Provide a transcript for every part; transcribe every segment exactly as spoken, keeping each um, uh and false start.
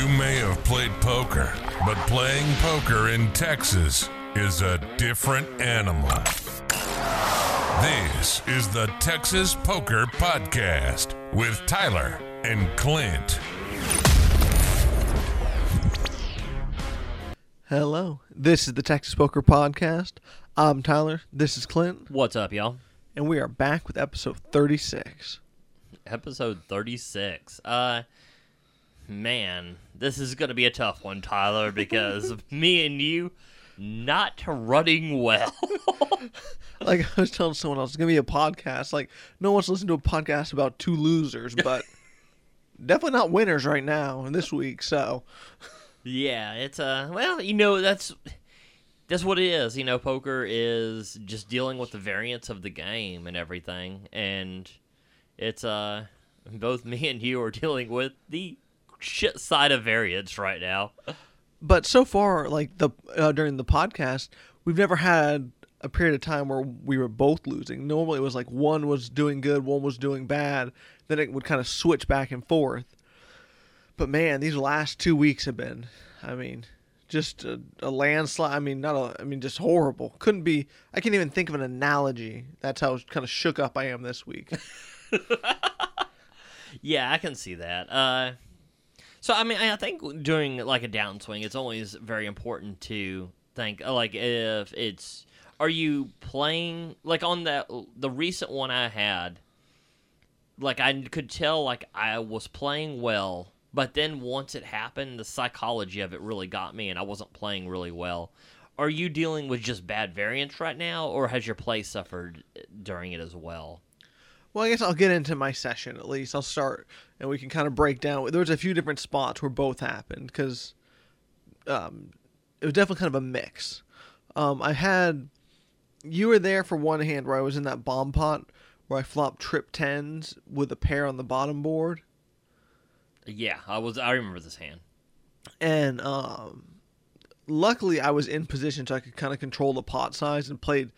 You may have played poker, but playing poker in Texas is a different animal. This is the Texas Poker Podcast with Tyler and Clint. Hello, this is the Texas Poker Podcast. I'm Tyler, this is Clint. What's up, y'all? And we are back with episode thirty-six. Episode thirty-six. Uh... Man, this is going to be a tough one, Tyler, because me and you, not running well. Like, I was telling someone else, it's going to be a podcast. Like, no one's listening to a podcast about two losers, but definitely not winners right now and this week, so. Yeah, it's, uh, well, you know, that's, that's what it is. You know, poker is just dealing with the variance of the game and everything, and it's, uh, both me and you are dealing with the shit side of variance right now. But so far, like the uh, during the podcast, we've never had a period of time where we were both losing. Normally it was like one was doing good, one was doing bad, then it would kind of switch back and forth. But man, these last two weeks have been, I mean, just a, a landslide. I mean, not a, I mean, just horrible. Couldn't be, I can't even think of an analogy. That's how kind of shook up I am this week. Yeah, I can see that. Uh, So, I mean, I think during, like, a downswing, it's always very important to think, like, if it's, are you playing, like, on that, the recent one I had, like, I could tell, like, I was playing well, but then once it happened, the psychology of it really got me, and I wasn't playing really well. Are you dealing with just bad variance right now, or has your play suffered during it as well? Well, I guess I'll get into my session, at least. I'll start, and we can kind of break down. There was a few different spots where both happened, because um, it was definitely kind of a mix. Um, I had... You were there for one hand, where I was in that bomb pot, where I flopped trip tens with a pair on the bottom board. Yeah, I was. I remember this hand. And um, luckily, I was in position, so I could kind of control the pot size and played...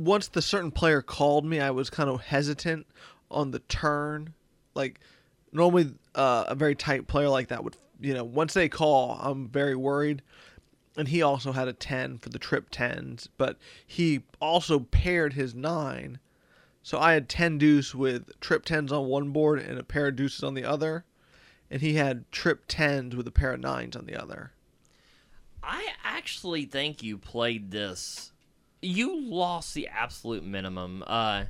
Once the certain player called me, I was kind of hesitant on the turn. Like, normally uh, a very tight player like that would, you know, once they call, I'm very worried. And he also had a ten for the trip tens, but he also paired his nine. So I had ten deuce with trip tens on one board and a pair of deuces on the other. And he had trip tens with a pair of nines on the other. I actually think you played this... You lost the absolute minimum. Uh,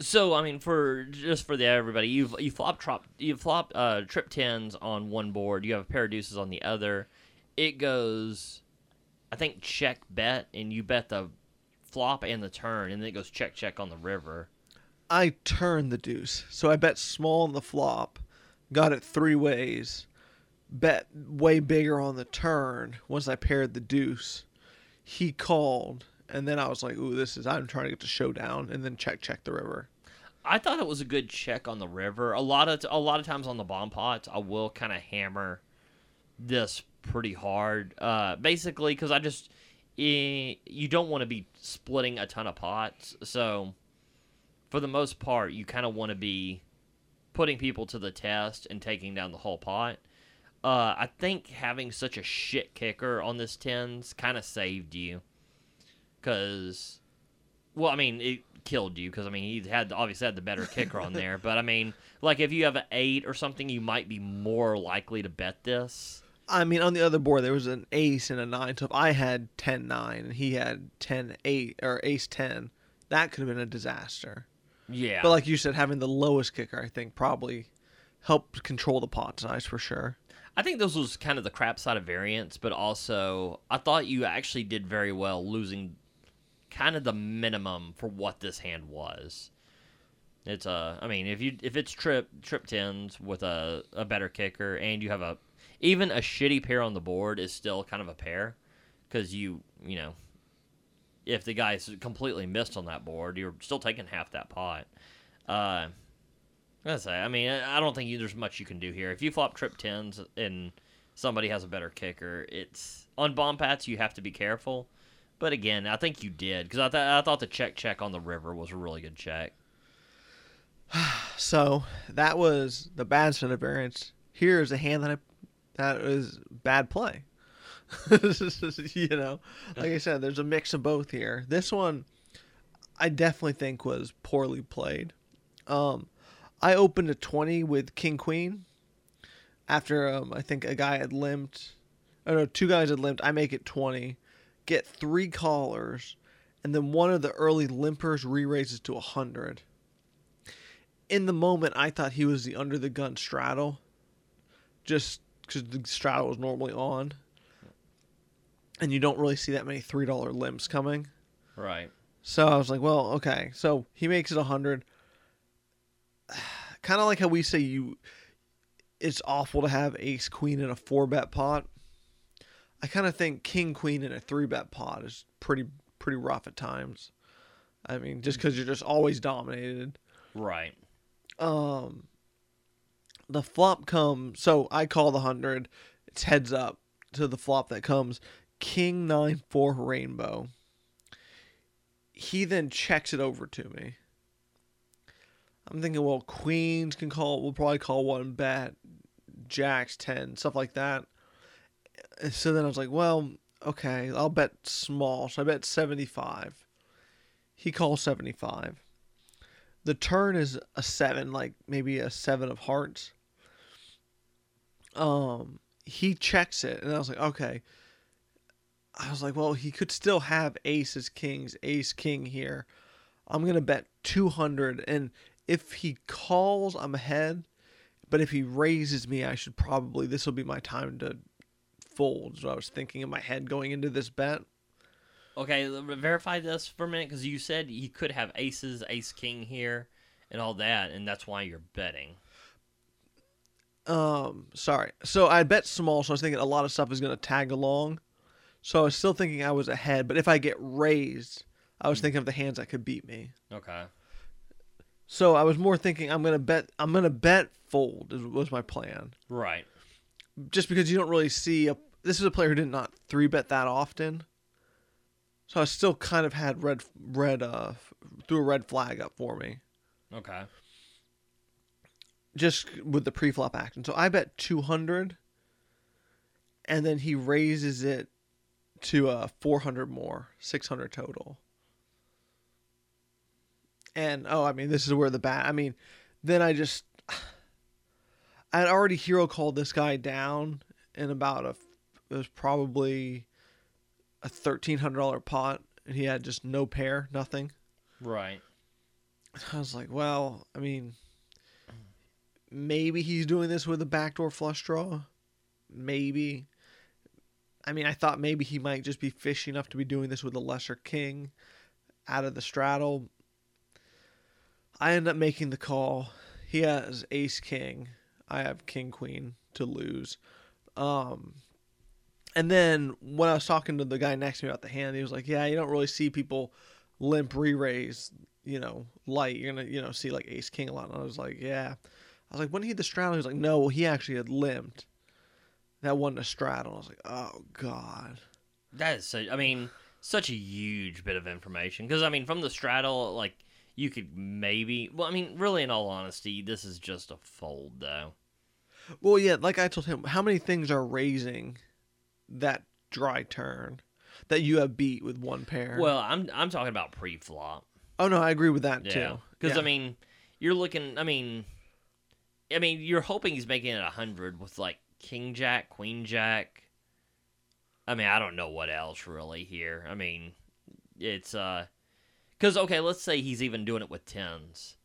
so I mean, for just for the everybody, you've you flopped trop, you flopped uh, trip tens on one board. You have a pair of deuces on the other. It goes, I think check bet, and you bet the flop and the turn, and then it goes check check on the river. I turned the deuce, so I bet small on the flop, got it three ways, bet way bigger on the turn once I paired the deuce. He called, and then I was like, ooh, this is, I'm trying to get to showdown, and then check, check the river. I thought it was a good check on the river. A lot of a lot of times on the bomb pots, I will kind of hammer this pretty hard, uh, basically, because I just, eh, you don't want to be splitting a ton of pots, so for the most part, you kind of want to be putting people to the test and taking down the whole pot. Uh, I think having such a shit kicker on this tens kind of saved you. Because, well, I mean, it killed you. Because, I mean, he had obviously had the better kicker on there. But, I mean, like, if you have an eight or something, you might be more likely to bet this. I mean, on the other board, there was an ace and a nine. So if I had ten nine and he had ten eight or ace ten, that could have been a disaster. Yeah. But like you said, having the lowest kicker, I think, probably helped control the pot size for sure. I think this was kind of the crap side of variance, but also I thought you actually did very well losing kind of the minimum for what this hand was. It's uh, I mean, if you if it's trip trip tens with a, a better kicker and you have a even a shitty pair on the board is still kind of a pair because you you know if the guy's completely missed on that board, you're still taking half that pot. Uh, That's I mean, I don't think you, there's much you can do here. If you flop trip tens and somebody has a better kicker, it's on bomb pats. You have to be careful. But again, I think you did because I th- I thought the check check on the river was a really good check. So that was the bad set of variance. here's a hand that I, that is bad play. You know, like I said, there's a mix of both here. This one, I definitely think was poorly played. Um, I opened a twenty with King Queen after um, I think a guy had limped. Oh no, two guys had limped. I make it twenty, get three callers, and then one of the early limpers re-raises to one hundred. In the moment, I thought he was the under-the-gun straddle, just because the straddle was normally on. And you don't really see that many three dollar limps coming. Right. So I was like, well, okay. So he makes it one hundred. Kind of like how we say you, it's awful to have ace-queen in a four-bet pot. I kind of think king-queen in a three-bet pot is pretty pretty rough at times. I mean, just because you're just always dominated. Right. Um, the flop comes. So I call the one hundred. It's heads up to the flop that comes. King nine four rainbow. He then checks it over to me. I'm thinking, well, queens can call. We'll probably call one bet, jacks ten, stuff like that. So then I was like, well, okay, I'll bet small. So I bet seventy-five. He calls seventy-five. The turn is a seven, like maybe a seven of hearts. Um, he checks it, and I was like, okay. I was like, well, he could still have aces, kings, ace, king here. I'm going to bet two hundred. And if he calls, I'm ahead. But if he raises me, I should probably, this will be my time to fold. So I was thinking in my head going into this bet. Okay, verify this for a minute, because you said he could have aces, ace, king here, and all that. And that's why you're betting. Um, sorry. So I bet small. So I was thinking a lot of stuff is going to tag along. So I was still thinking I was ahead, but if I get raised, I was thinking of the hands that could beat me. Okay. So I was more thinking I'm gonna bet. I'm gonna bet fold was my plan. Right. Just because you don't really see a. This is a player who did not three bet that often. So I still kind of had red red uh threw a red flag up for me. Okay. Just with the pre-flop action, so I bet two hundred, and then he raises it to uh, four hundred more, six hundred total. And, oh, I mean, this is where the bat, I mean, then I just, I had already hero called this guy down in about a, it was probably a thirteen hundred dollars pot, and he had just no pair, nothing. Right. I was like, well, I mean, maybe he's doing this with a backdoor flush draw. Maybe. I mean, I thought maybe he might just be fishy enough to be doing this with a lesser king out of the straddle. I end up making the call. He has ace king. I have king queen to lose. Um, and then when I was talking to the guy next to me about the hand, he was like, yeah, you don't really see people limp re-raise, you know, light. You're going to, you know, see like ace king a lot. And I was like, yeah. I was like, when he had the straddle, he was like, no, well, he actually had limped. That wasn't a straddle. I was like, oh, God. That is such, I mean, such a huge bit of information. Because, I mean, from the straddle, like, you could maybe... Well, I mean, really, in all honesty, this is just a fold, though. Well, yeah, like I told him, how many things are raising that dry turn that you have beat with one pair? Well, I'm I'm talking about pre-flop. Oh, no, I agree with that, yeah. too. Because, yeah. I mean, you're looking... I mean, I mean, you're hoping he's making it one hundred with, like, King Jack, Queen Jack. I mean, I don't know what else really here. I mean, it's uh, because okay, let's say he's even doing it with tens.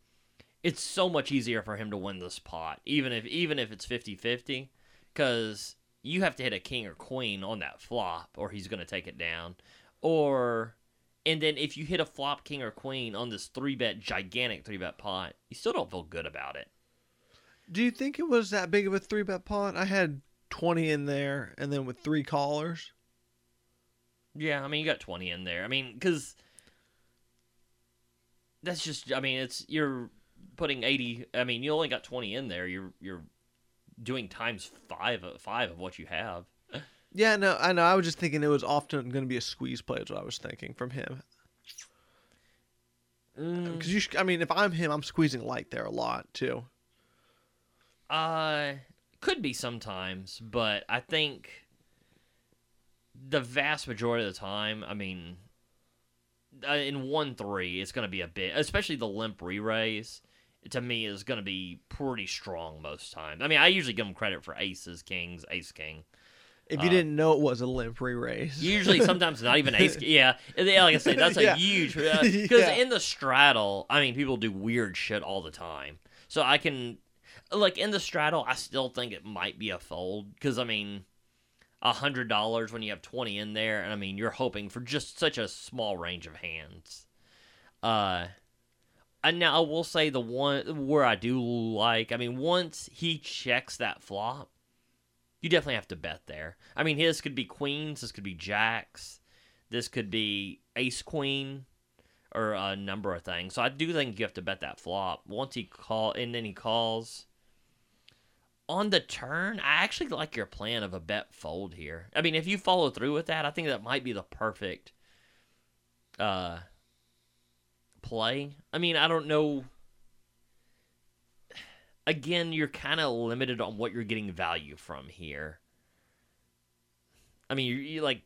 It's so much easier for him to win this pot, even if even if it's fifty-fifty, because you have to hit a king or queen on that flop, or he's gonna take it down. Or and then if you hit a flop king or queen on this three bet gigantic three bet pot, you still don't feel good about it. Do you think it was that big of a three-bet pot? I had twenty in there, and then with three callers. Yeah, I mean, you got twenty in there. I mean, because that's just, I mean, it's, you're putting eighty, I mean, you only got twenty in there. You're you're doing times five, five of what you have. Yeah, no, I know. I was just thinking it was often going to be a squeeze play is what I was thinking from him. Mm. 'Cause you, I mean, if I'm him, I'm squeezing light there a lot, too. Uh, Could be sometimes, but I think the vast majority of the time, I mean, in one three, it's going to be a bit, especially the limp re-raise, to me, is going to be pretty strong most times. I mean, I usually give them credit for aces, kings, ace, king. If you uh, didn't know it was a limp re-raise. Usually, sometimes not even ace, king. Yeah. yeah, like I said, that's a yeah. huge, because yeah. in the straddle, I mean, people do weird shit all the time. So I can, like, in the straddle, I still think it might be a fold, because, I mean, one hundred dollars when you have twenty in there, and, I mean, you're hoping for just such a small range of hands. Uh, and now I will say the one where I do like, I mean, once he checks that flop, you definitely have to bet there. I mean, his could be queens, this could be jacks, this could be ace-queen, or a number of things. So I do think you have to bet that flop. Once he call, and then he calls... On the turn, I actually like your plan of a bet fold here. I mean, if you follow through with that, I think that might be the perfect uh, play. I mean, I don't know. Again, you're kind of limited on what you're getting value from here. I mean, you're, you're like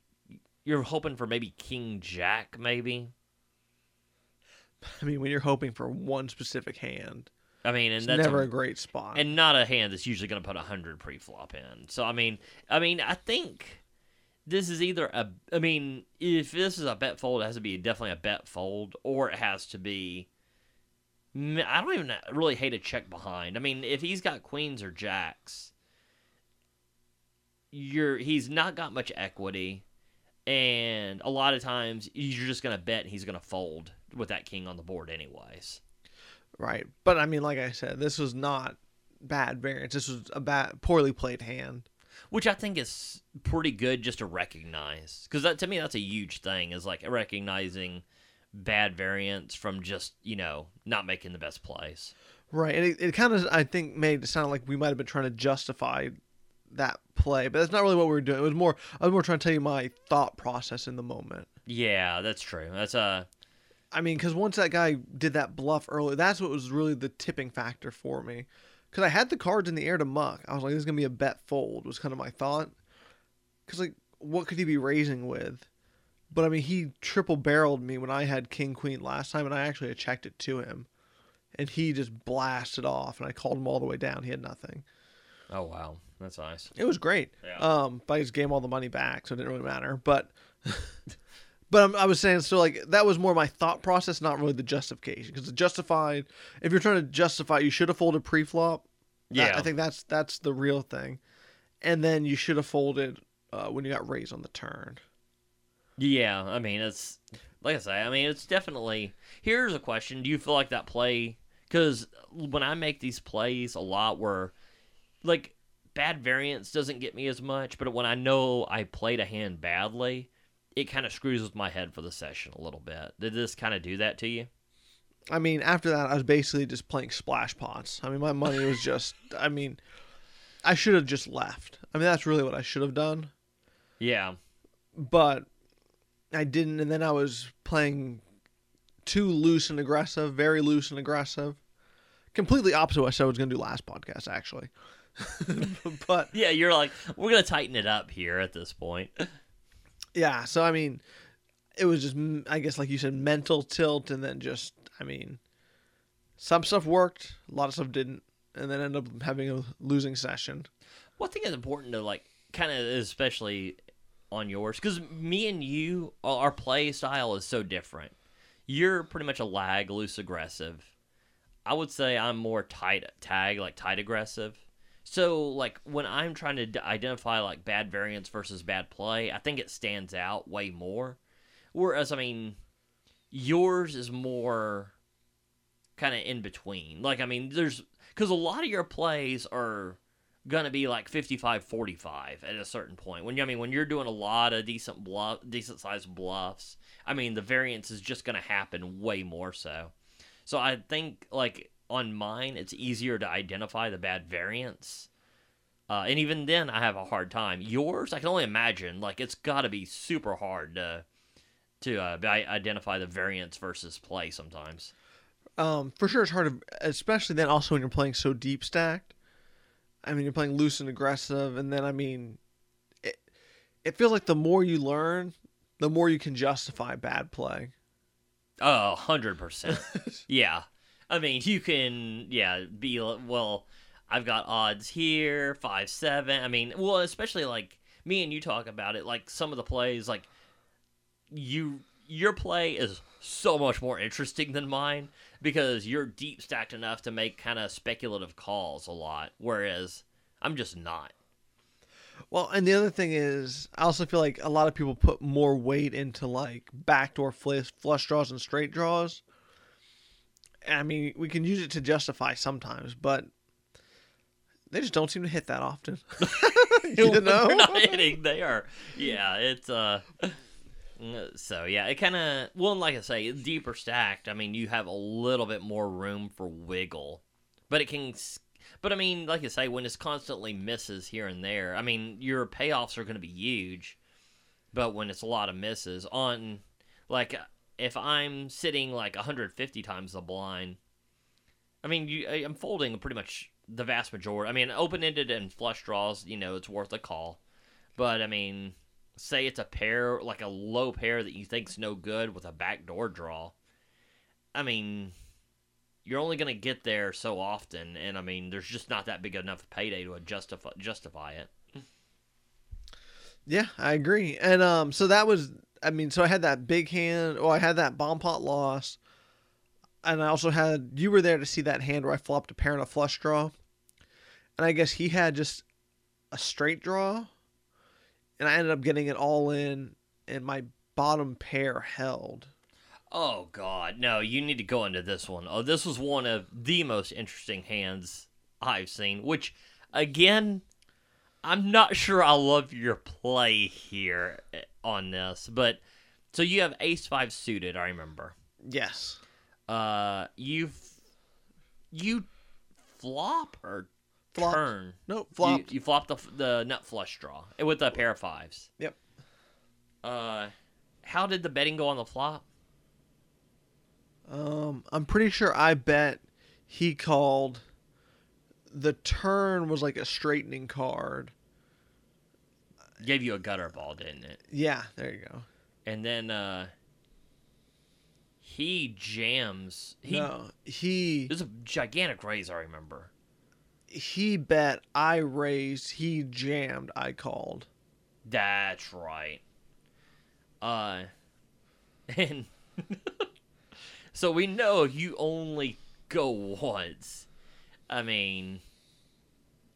you're hoping for maybe King Jack, maybe. I mean, when you're hoping for one specific hand. I mean, and it's that's never a, a great spot, and not a hand that's usually going to put a hundred pre-flop in. So I mean, I mean, I think this is either a. I mean, if this is a bet fold, it has to be definitely a bet fold, or it has to be. I don't even really hate a check behind. I mean, if he's got queens or jacks, you're he's not got much equity, and a lot of times you're just going to bet he's going to fold with that king on the board, anyways. Right, but I mean, like I said, this was not bad variance. This was a bad, poorly played hand, which I think is pretty good just to recognize, because to me that's a huge thing, is like recognizing bad variance from just, you know, not making the best plays. Right, and it, it kind of I think made it sound like we might have been trying to justify that play, but that's not really what we were doing. It was more I was more trying to tell you my thought process in the moment. Yeah, that's true. That's a. Uh... I mean, because once that guy did that bluff early, that's what was really the tipping factor for me. Because I had the cards in the air to muck. I was like, this is going to be a bet fold, was kind of my thought. Because, like, what could he be raising with? But, I mean, he triple-barreled me when I had king-queen last time, and I actually had checked it to him. And he just blasted off, and I called him all the way down. He had nothing. Oh, wow. That's nice. It was great. Yeah. Um, but I just gave him all the money back, so it didn't really matter. But... But I'm, I was saying, so, like, that was more my thought process, not really the justification. Because the justified, if you're trying to justify, you should have folded pre-flop. Yeah. That, I think that's that's the real thing. And then you should have folded uh, when you got raised on the turn. Yeah, I mean, it's, like I say, I mean, it's definitely, here's a question. Do you feel like that play, because when I make these plays a lot where, like, bad variance doesn't get me as much, but when I know I played a hand badly, it kind of screws with my head for the session a little bit. Did this kind of do that to you? I mean, after that, I was basically just playing splash pots. I mean, my money was just, I mean, I should have just left. I mean, that's really what I should have done. Yeah. But I didn't, and then I was playing too loose and aggressive, very loose and aggressive. Completely opposite what I said I was going to do last podcast, actually. But yeah, you're like, we're going to tighten it up here at this point. Yeah, so, I mean, it was just, I guess, like you said, mental tilt, and then just, I mean, some stuff worked, a lot of stuff didn't, and then ended up having a losing session. Well, I think it's important to, like, kind of, especially on yours, because me and you, our play style is so different. You're pretty much a lag, loose-aggressive. I would say I'm more tight tag, like tight-aggressive. So, like, when I'm trying to d- identify, like, bad variance versus bad play, I think it stands out way more. Whereas, I mean, yours is more kind of in between. Like, I mean, there's... Because a lot of your plays are going to be, like, fifty-five forty-five at a certain point. When I mean, when you're doing a lot of decent bluff, decent-sized bluffs, I mean, the variance is just going to happen way more so. So, I think, like... On mine, it's easier to identify the bad variance. Uh, and even then, I have a hard time. Yours, I can only imagine. Like, it's got to be super hard to, to uh, identify the variance versus play sometimes. Um, for sure, it's hard, to, especially then also when you're playing so deep stacked. I mean, you're playing loose and aggressive. And then, I mean, it, it feels like the more you learn, the more you can justify bad play. Oh, one hundred percent. Yeah. I mean, you can, yeah, be, well, I've got odds here, five, seven. I mean, well, especially like me and you talk about it, like some of the plays, like you, your play is so much more interesting than mine because you're deep stacked enough to make kind of speculative calls a lot, whereas I'm just not. Well, and the other thing is, I also feel like a lot of people put more weight into like backdoor flush, flush draws and straight draws. I mean, we can use it to justify sometimes, but they just don't seem to hit that often. You know, they're not hitting. They are. Yeah, it's uh. So yeah, it kind of well, like I say, it's deeper stacked. I mean, you have a little bit more room for wiggle, but it can. But I mean, like I say, when it's constantly misses here and there, I mean, your payoffs are going to be huge. But when it's a lot of misses on, like. If I'm sitting like one hundred fifty times the blind, I mean, you, I'm folding pretty much the vast majority. I mean, open-ended and flush draws, you know, it's worth a call. But, I mean, say it's a pair, like a low pair that you think's no good with a backdoor draw. I mean, you're only going to get there so often. And, I mean, there's just not that big enough payday to justify, justify it. Yeah, I agree. And um, so that was... I mean, so I had that big hand, or I had that bomb pot loss, and I also had, you were there to see that hand where I flopped a pair and a flush draw, and I guess he had just a straight draw, and I ended up getting it all in, and my bottom pair held. Oh, God. No, you need to go into this one. Oh, this was one of the most interesting hands I've seen, which, again... I'm not sure I love your play here on this, but so you have ace five suited, I remember. Yes. Uh, you you flop or flop. Turn? Nope, flop. You, you flop the the nut flush draw with a pair of fives. Yep. Uh, how did the betting go on the flop? Um, I'm pretty sure I bet he called. The turn was like a straightening card. Gave you a gutter ball, didn't it? Yeah, there you go. And then uh, he jams. He, no, he... It was a gigantic raise, I remember. He bet, I raised, he jammed, I called. That's right. Uh, and so we know you only go once. I mean,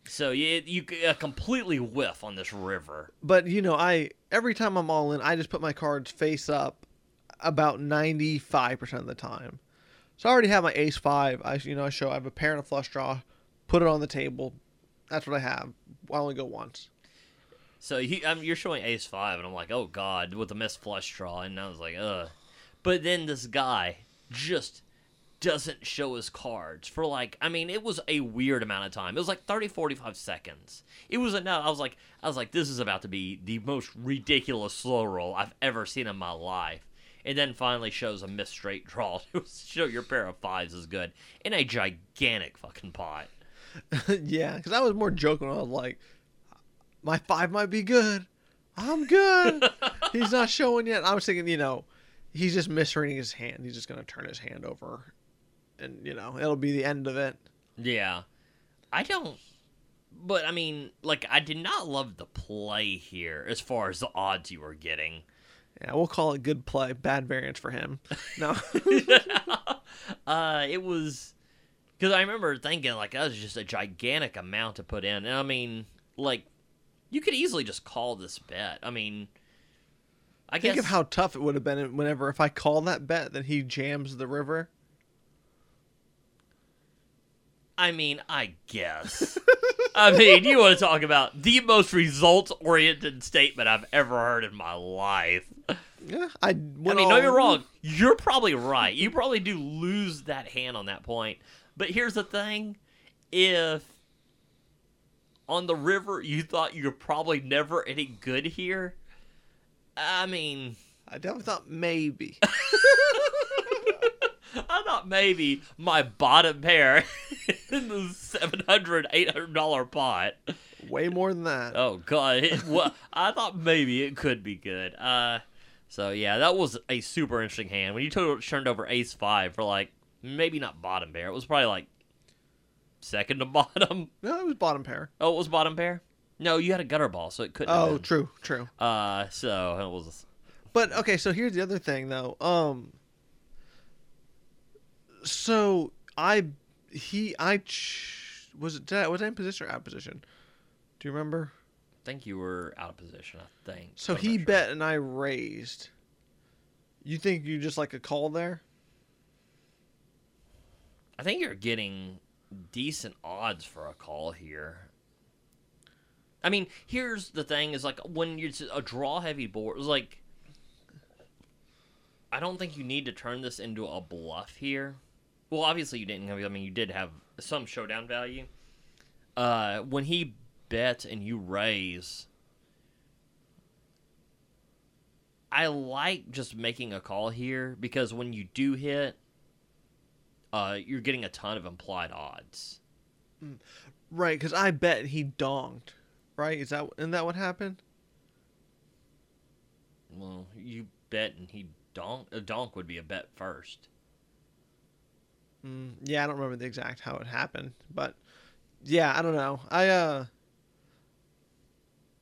so you you uh, completely whiff on this river. But, you know, I every time I'm all in, I just put my cards face up about ninety-five percent of the time. So I already have my ace five. I, you know, I show I have a pair and a flush draw, put it on the table. That's what I have. I only go once. So he, I'm, you're showing ace five, and I'm like, oh, God, with a missed flush draw. And I was like, ugh. But then this guy just... doesn't show his cards for like, I mean, it was a weird amount of time. It was like thirty, forty-five seconds. It was enough. I was like, I was like, this is about to be the most ridiculous slow roll I've ever seen in my life. And then finally shows a missed straight draw to show your pair of fives is good in a gigantic fucking pot. Yeah, because I was more joking. I was like, my five might be good. I'm good. He's not showing yet. I was thinking, you know, he's just misreading his hand. He's just going to turn his hand over. And, you know, it'll be the end of it. Yeah. I don't... But, I mean, like, I did not love the play here as far as the odds you were getting. Yeah, we'll call it good play. Bad variance for him. No. uh, it was... Because I remember thinking, like, that was just a gigantic amount to put in. And, I mean, like, you could easily just call this bet. I mean... I Think guess... of how tough it would have been whenever if I call that bet that he jams the river. I mean, I guess. I mean, you want to talk about the most results-oriented statement I've ever heard in my life. Yeah, I, I mean, all... no, you're wrong. You're probably right. You probably do lose that hand on that point. But here's the thing. If on the river you thought you're probably never any good here, I mean... I definitely thought maybe. I thought maybe my bottom pair in the seven hundred dollars, eight hundred dollars pot. Way more than that. Oh, God. It, well, I thought maybe it could be good. Uh, so, yeah, that was a super interesting hand. When you total, turned over ace five for, like, maybe not bottom pair. It was probably, like, second to bottom. No, it was bottom pair. Oh, it was bottom pair? No, you had a gutter ball, so it couldn't have been. Oh, true, true. Uh, so, it was... But, okay, so here's the other thing, though. Um... So I, he, I ch- was it. I, was I in position or out of position? Do you remember? I think you were out of position. I think. So he sure. bet and I raised. You think you just like a call there? I think you're getting decent odds for a call here. I mean, here's the thing: is like when you a draw heavy board, it was like I don't think you need to turn this into a bluff here. Well, obviously you didn't. I mean, you did have some showdown value. Uh, when he bets and you raise, I like just making a call here because when you do hit, uh, you're getting a ton of implied odds. Right, because I bet he donged. Right? Is that isn't that what happened? Well, you bet and he donk. A donk would be a bet first. Mm, yeah, I don't remember the exact how it happened, but yeah, I don't know. I uh,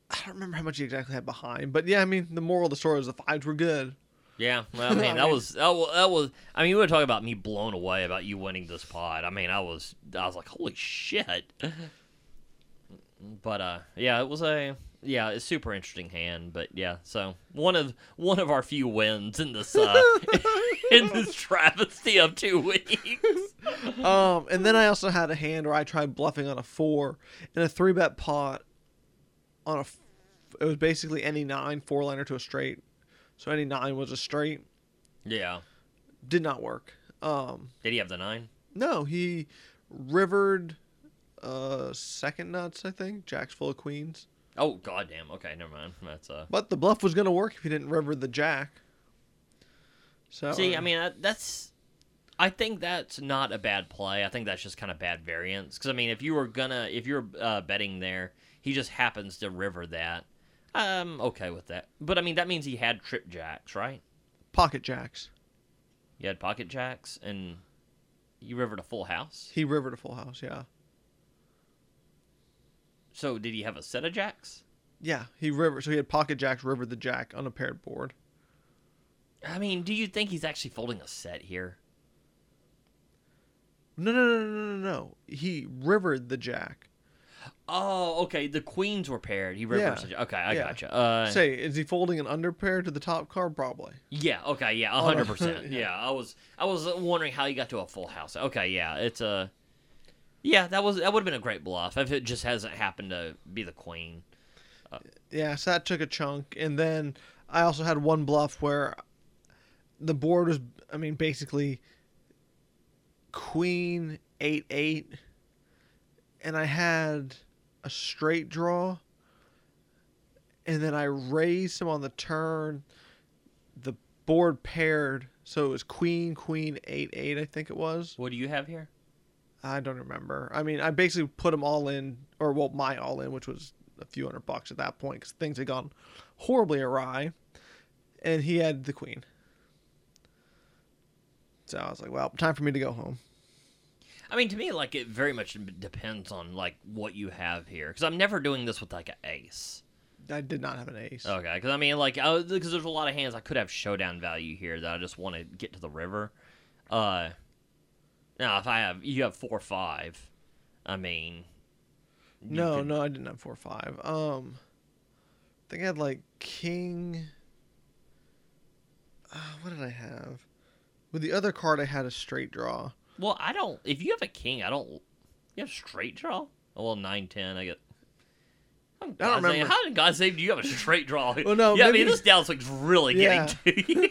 I don't remember how much he exactly had behind, but yeah, I mean, the moral of the story is the fives were good. Yeah, well, I mean, that was that was that was. I mean, you were talking about me blown away about you winning this pod. I mean, I was I was like, holy shit. But uh, yeah, it was a yeah, it's super interesting hand. But yeah, so one of one of our few wins in this uh, in this travesty of two weeks. Um, and then I also had a hand where I tried bluffing on a four in a three bet pot. On a, it was basically any nine four liner to a straight, so any nine was a straight. Yeah, did not work. Um, did he have the nine? No, he rivered. Uh, second nuts, I think. Jack's full of queens. Oh, goddamn. Okay, never mind. That's uh. But the bluff was gonna work if you didn't river the jack. So see, I mean, that's. I think that's not a bad play. I think that's just kind of bad variance. Because I mean, if you were gonna, if you're uh, betting there, he just happens to river that. I'm okay with that. But I mean, that means he had trip jacks, right? Pocket jacks. You had pocket jacks, and you rivered a full house. He rivered a full house. Yeah. So did he have a set of jacks? Yeah, he river. So he had pocket jacks, rivered the jack on a paired board. I mean, do you think he's actually folding a set here? No, no, no, no, no, no. He rivered the jack. Oh, okay. The queens were paired. He rivered. Yeah. The jack. Okay, I yeah. gotcha. Uh, Say, is he folding an underpair to the top card? Probably. Yeah. Okay. Yeah. A hundred percent. Yeah. I was. I was wondering how he got to a full house. Okay. Yeah. It's a. Uh, Yeah, that was that would have been a great bluff if it just hasn't happened to be the queen. Uh, yeah, so that took a chunk, and then I also had one bluff where the board was, I mean, basically queen eight eight, and I had a straight draw, and then I raised him on the turn. The board paired, so it was queen queen eight eight, I think it was. What do you have here? I don't remember. I mean, I basically put them all in, or well, my all in, which was a few hundred bucks at that point because things had gone horribly awry, and he had the queen. So I was like, well, time for me to go home. I mean, to me, like, it very much depends on, like, what you have here because I'm never doing this with, like, an ace. I did not have an ace. Okay, because, I mean, like, because there's a lot of hands I could have showdown value here that I just want to get to the river. Uh... Now, if I have you have four five, I mean. No, could... no, I didn't have four five. Um, I think I had like king. Uh, what did I have? With the other card, I had a straight draw. Well, I don't. If you have a king, I don't. You have straight draw. Oh, well, nine ten. I get. I don't remember. Saying, how in God's name do you have a straight draw? Well, no. Yeah, maybe... I mean, this downsling's really yeah. getting to you.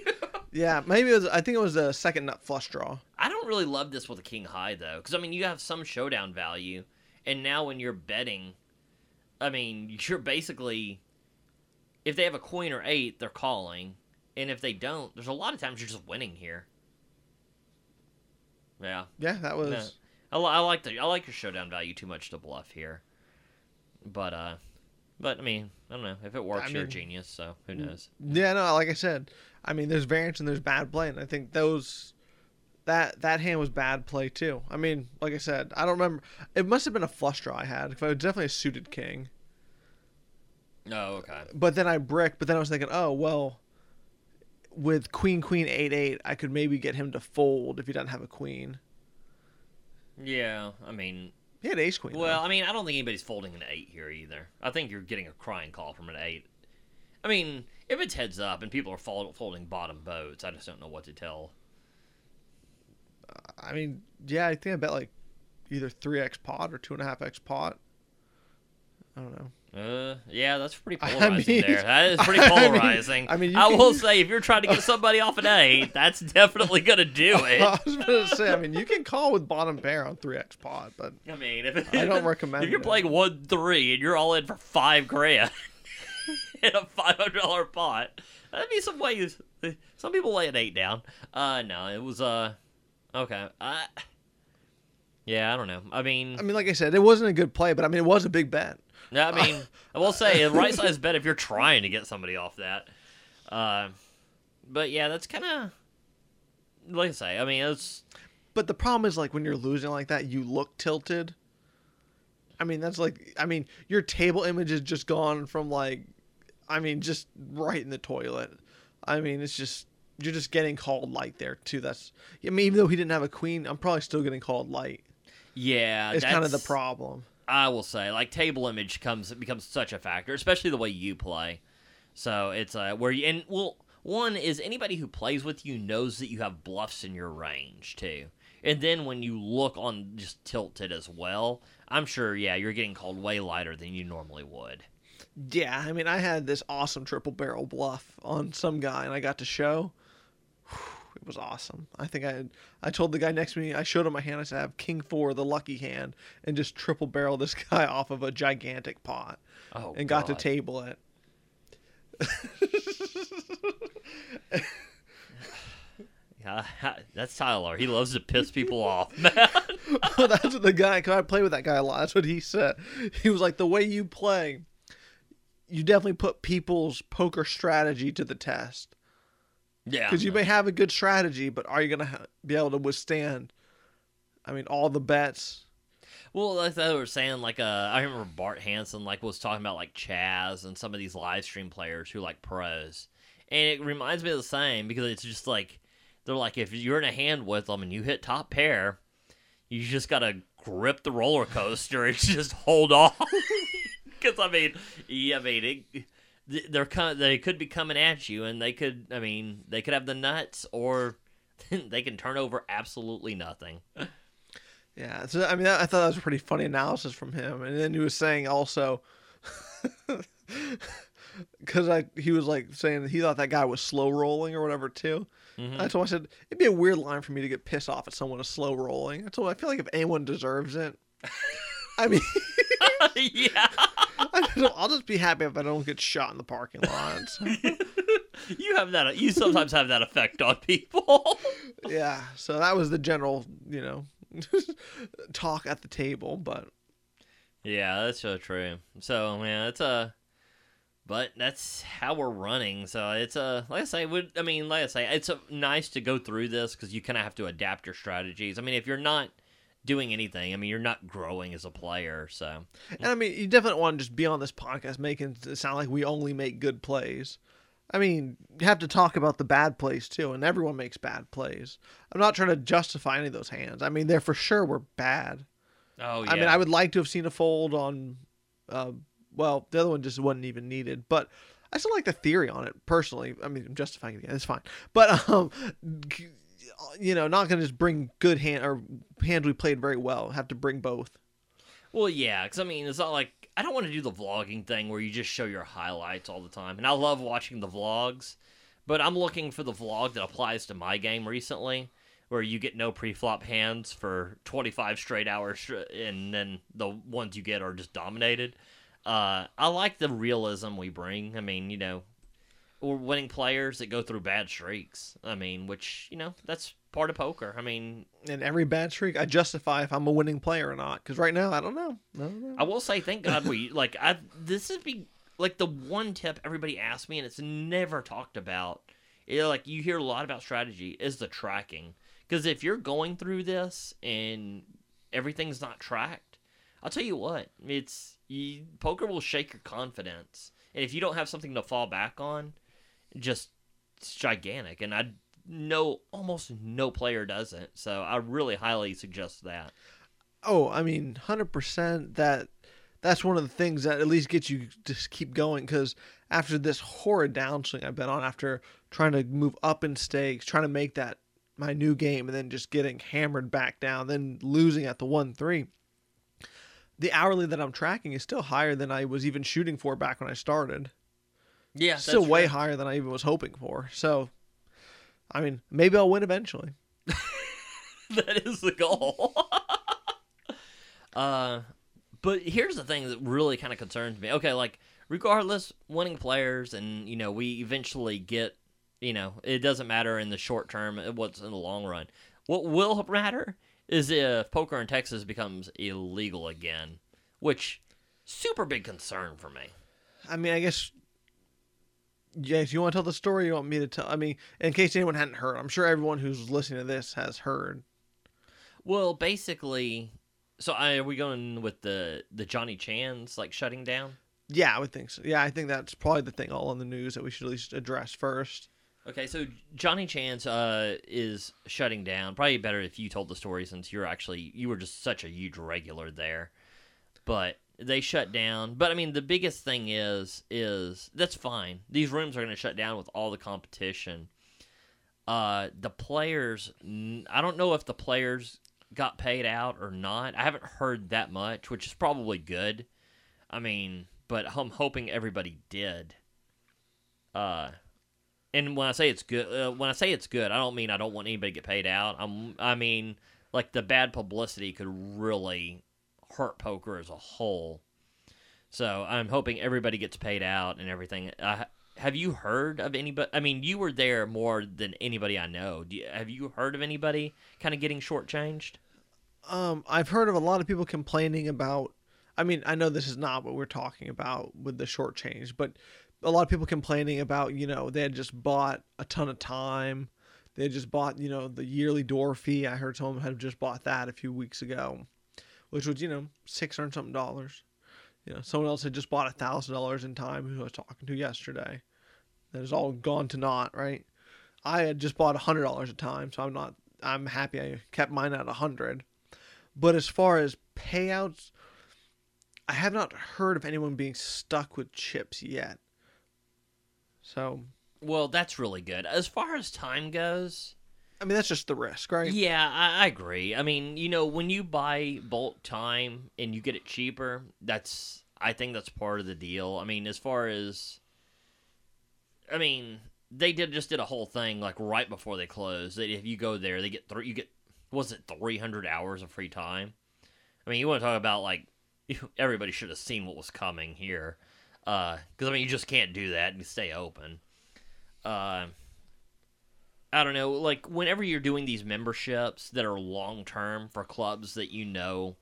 Yeah, maybe it was. I think it was a second nut flush draw. I don't really love this with a king high though, because I mean you have some showdown value, and now when you're betting, I mean you're basically, if they have a queen or eight, they're calling, and if they don't, there's a lot of times you're just winning here. Yeah. Yeah, that was. No. I, I like the I like your showdown value too much to bluff here, but uh, but I mean I don't know if it works. I mean, you're a genius, so who knows? Yeah, no, like I said, I mean there's variance and there's bad play, and I think those that that hand was bad play too. I mean, like I said, I don't remember. It must have been a flush draw I had. If I was definitely a suited king. Oh, okay. But then I bricked. But then I was thinking, oh well, with queen queen eight eight, I could maybe get him to fold if he doesn't have a queen. Yeah, I mean... He had ace queen. Well, though. I mean, I don't think anybody's folding an eight here either. I think you're getting a crying call from an eight. I mean, if it's heads up and people are fold- folding bottom boats, I just don't know what to tell. Uh, I mean, yeah, I think I bet like either three x pot or two point five x pot. I don't know. Uh, yeah, that's pretty polarizing. I mean, there. That is pretty polarizing. I mean, I, mean, I will can... say if you're trying to get somebody off an eight, that's definitely gonna do it. I was gonna say, I mean, you can call with bottom pair on three x pot, but I mean, if it, I don't recommend. If you're it. playing one three and you're all in for five grand in a five hundred dollar pot, that'd be some ways. Some people lay an eight down. Uh, no, it was uh, okay. I yeah, I don't know. I mean, I mean, like I said, it wasn't a good play, but I mean, it was a big bet. No, I mean, I will say, a right size bet if you're trying to get somebody off that. Uh, but, yeah, that's kind of, like I say, I mean, it's... But the problem is, like, when you're losing like that, you look tilted. I mean, that's like, I mean, your table image is just gone from, like, I mean, just right in the toilet. I mean, it's just, you're just getting called light there, too. That's, I mean, even though he didn't have a queen, I'm probably still getting called light. Yeah, it's kind of the problem. I will say, like, table image comes becomes such a factor, especially the way you play. So it's uh, where you and well, one is anybody who plays with you knows that you have bluffs in your range too, and then when you look on just tilted as well, I'm sure yeah you're getting called way lighter than you normally would. Yeah, I mean I had this awesome triple barrel bluff on some guy, and I got to show. It was awesome. I think I had, I told the guy next to me, I showed him my hand. I said, I have king four, the lucky hand, and just triple barrel this guy off of a gigantic pot. Oh, and God. Got to table it. Yeah, that's Tyler. He loves to piss people off, man. Well, that's what the guy, because I play with that guy a lot. That's what he said. He was like, the way you play, you definitely put people's poker strategy to the test. Yeah, because you may have a good strategy, but are you going to ha- be able to withstand? I mean, all the bets. Well, like they were saying, like uh, I remember Bart Hansen like was talking about like Chaz and some of these live stream players who like pros, and it reminds me of the same because it's just like they're like if you're in a hand with them and you hit top pair, you just got to grip the roller coaster and just hold on. Because I mean, yeah, I mean. It, They're com- they could be coming at you, and they could, I mean, they could have the nuts, or they can turn over absolutely nothing. Yeah, so I mean, I thought that was a pretty funny analysis from him. And then he was saying also, because he was like saying that he thought that guy was slow rolling or whatever too. Mm-hmm. I told him, I said, it'd be a weird line for me to get pissed off at someone as slow rolling. I told him, I feel like if anyone deserves it, I mean... yeah. I'll just be happy if I don't get shot in the parking lot. So. you have that. You sometimes have that effect on people. Yeah. So that was the general, you know, talk at the table. But yeah, that's so true. So yeah, it's a. Uh, but that's how we're running. So it's a. Uh, like I say, would I mean, like I say, it's uh, nice to go through this because you kind of have to adapt your strategies. I mean, if you're not. Doing anything. I mean, you're not growing as a player, so. And I mean, you definitely want to just be on this podcast making it sound like we only make good plays. I mean, you have to talk about the bad plays too, and everyone makes bad plays. I'm not trying to justify any of those hands. I mean, they're for sure were bad. Oh, yeah. I mean, I would like to have seen a fold on, uh, well, the other one just wasn't even needed, but I still like the theory on it, personally. I mean, I'm justifying it again. It's fine. But, um... you know, not going to just bring good hand or hands we played very well. Have to bring both. Well, yeah, because I mean, it's not like I don't want to do the vlogging thing where you just show your highlights all the time. And I love watching the vlogs, but I'm looking for the vlog that applies to my game recently, where you get no pre-flop hands for twenty-five straight hours, and then the ones you get are just dominated. Uh, I like the realism we bring. I mean, you know. Or winning players that go through bad streaks. I mean, which, you know, that's part of poker. I mean, in every bad streak, I justify if I'm a winning player or not. Because right now, I don't know. I don't know. I will say, thank God we like. I this is be like the one tip everybody asks me, and it's never talked about. It, like you hear a lot about strategy is the tracking. Because if you're going through this and everything's not tracked, I'll tell you what, it's you, poker will shake your confidence, and if you don't have something to fall back on, just it's gigantic. And I. No, almost no player does it. So I really highly suggest that. Oh, I mean, one hundred percent. That that's one of the things that at least gets you to keep going. Because after this horrid downswing I've been on, after trying to move up in stakes, trying to make that my new game, and then just getting hammered back down, then losing at the one three, the hourly that I'm tracking is still higher than I was even shooting for back when I started. Yeah, that's still way higher than I even was hoping for. So. I mean, maybe I'll win eventually. That is the goal. uh, but here's the thing that really kind of concerns me. Okay, like, regardless, winning players and, you know, we eventually get, you know, it doesn't matter in the short term what's in the long run. What will matter is if poker in Texas becomes illegal again, which, super big concern for me. I mean, I guess... Yes, you want to tell the story? You want me to tell? I mean, in case anyone hadn't heard, I'm sure everyone who's listening to this has heard. Well, basically, so I, are we going with the the Johnny Chan's like shutting down? Yeah, I would think so. Yeah, I think that's probably the thing all on the news that we should at least address first. Okay, so Johnny Chan's uh, is shutting down. Probably better if you told the story since you're actually you were just such a huge regular there, but. They shut down. But, I mean, the biggest thing is, is that's fine. These rooms are going to shut down with all the competition. Uh, the players, I don't know if the players got paid out or not. I haven't heard that much, which is probably good. I mean, but I'm hoping everybody did. Uh, and when I say it's good, uh, when I say it's good, I don't mean I don't want anybody to get paid out. I'm, I mean, like, the bad publicity could really... hurt poker as a whole. So I'm hoping everybody gets paid out and everything. Uh, have you heard of anybody? I mean, you were there more than anybody I know. Do you, have you heard of anybody kind of getting shortchanged? Um, I've heard of a lot of people complaining about, I mean, I know this is not what we're talking about with the shortchange, but a lot of people complaining about, you know, they had just bought a ton of time. They had just bought, you know, the yearly door fee. I heard someone had just bought that a few weeks ago. Which was, you know, six hundred something dollars. You know, someone else had just bought one thousand dollars in time who I was talking to yesterday. That is all gone to naught, right? I had just bought one hundred dollars a time, so I'm not, I'm happy I kept mine at one hundred. But as far as payouts, I have not heard of anyone being stuck with chips yet. So. Well, that's really good. As far as time goes... I mean, that's just the risk, right? Yeah, I, I agree. I mean, you know, when you buy bulk time and you get it cheaper, that's, I think that's part of the deal. I mean, as far as, I mean, they did just did a whole thing, like, right before they closed. That if you go there, they get, three, you get, was it three hundred hours of free time? I mean, you want to talk about, like, everybody should have seen what was coming here. Because, uh, I mean, you just can't do that and stay open. Uh... I don't know, like, whenever you're doing these memberships that are long-term for clubs that you know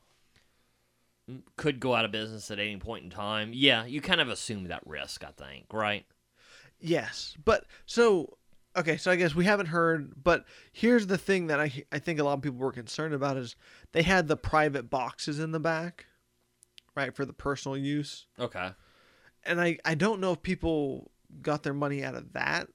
could go out of business at any point in time, yeah, you kind of assume that risk, I think, right? Yes, but, so, okay, so I guess we haven't heard, but here's the thing that I, I think a lot of people were concerned about is they had the private boxes in the back, right, for the personal use. Okay. And I, I don't know if people got their money out of that.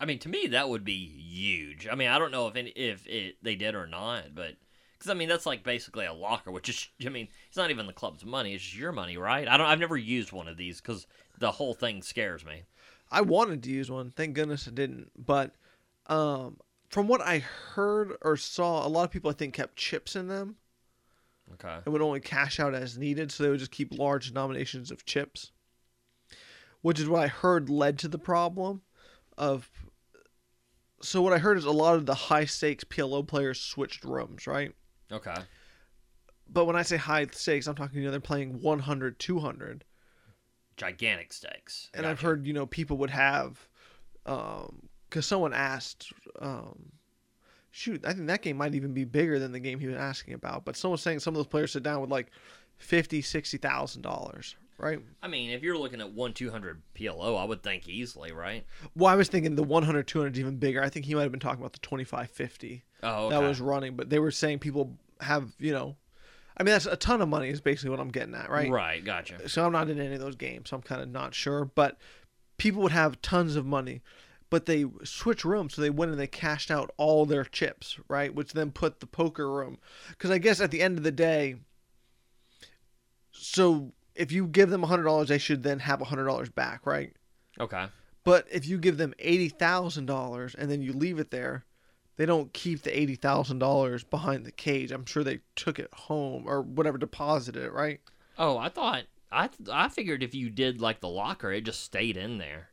I mean, to me, that would be huge. I mean, I don't know if any, if it, they did or not, but... Because, I mean, that's, like, basically a locker, which is... I mean, it's not even the club's money. It's just your money, right? I don't, I've never used one of these, because the whole thing scares me. I wanted to use one. Thank goodness I didn't. But um, from what I heard or saw, a lot of people, I think, kept chips in them. Okay. And would only cash out as needed, so they would just keep large denominations of chips. Which is what I heard led to the problem of... So what I heard is a lot of the high-stakes P L O players switched rooms, right? Okay. But when I say high-stakes, I'm talking, you know, they're playing one hundred, two hundred. Gigantic stakes. And gotcha. I've heard, you know, people would have... Because um, someone asked, um, shoot, I think that game might even be bigger than the game he was asking about. But someone's saying some of those players sit down with like fifty, sixty thousand dollars, right? I mean, if you're looking at one two hundred P L O, I would think easily, right? Well, I was thinking the one hundred two hundred is even bigger. I think he might have been talking about the twenty five fifty. Oh, okay. That was running, but they were saying people have, you know, I mean, that's a ton of money is basically what I'm getting at, right? Right, gotcha. So I'm not in any of those games, so I'm kind of not sure. But people would have tons of money, but they switch rooms, so they went and they cashed out all their chips, right? Which then put the poker room, because I guess at the end of the day, so if you give them one hundred dollars, they should then have one hundred dollars back, right? Okay. But if you give them eighty thousand dollars and then you leave it there, they don't keep the eighty thousand dollars behind the cage. I'm sure they took it home or whatever, deposited it, right? Oh, I thought, I I figured if you did like the locker, it just stayed in there.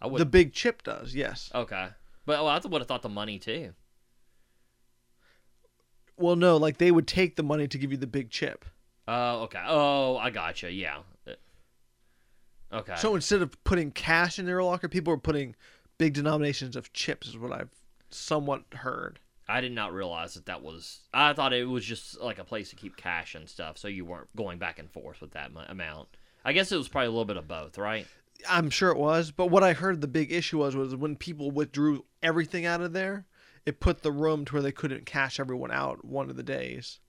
I would. The big chip does, yes. Okay. But well, I would have thought the money too. Well, no, like they would take the money to give you the big chip. Oh, uh, okay. Oh, I gotcha, yeah. Okay. So instead of putting cash in their locker, people are putting big denominations of chips is what I've somewhat heard. I did not realize that that was, I thought it was just like a place to keep cash and stuff, so you weren't going back and forth with that amount. I guess it was probably a little bit of both, right? I'm sure it was, but what I heard the big issue was was when people withdrew everything out of there, it put the room to where they couldn't cash everyone out one of the days.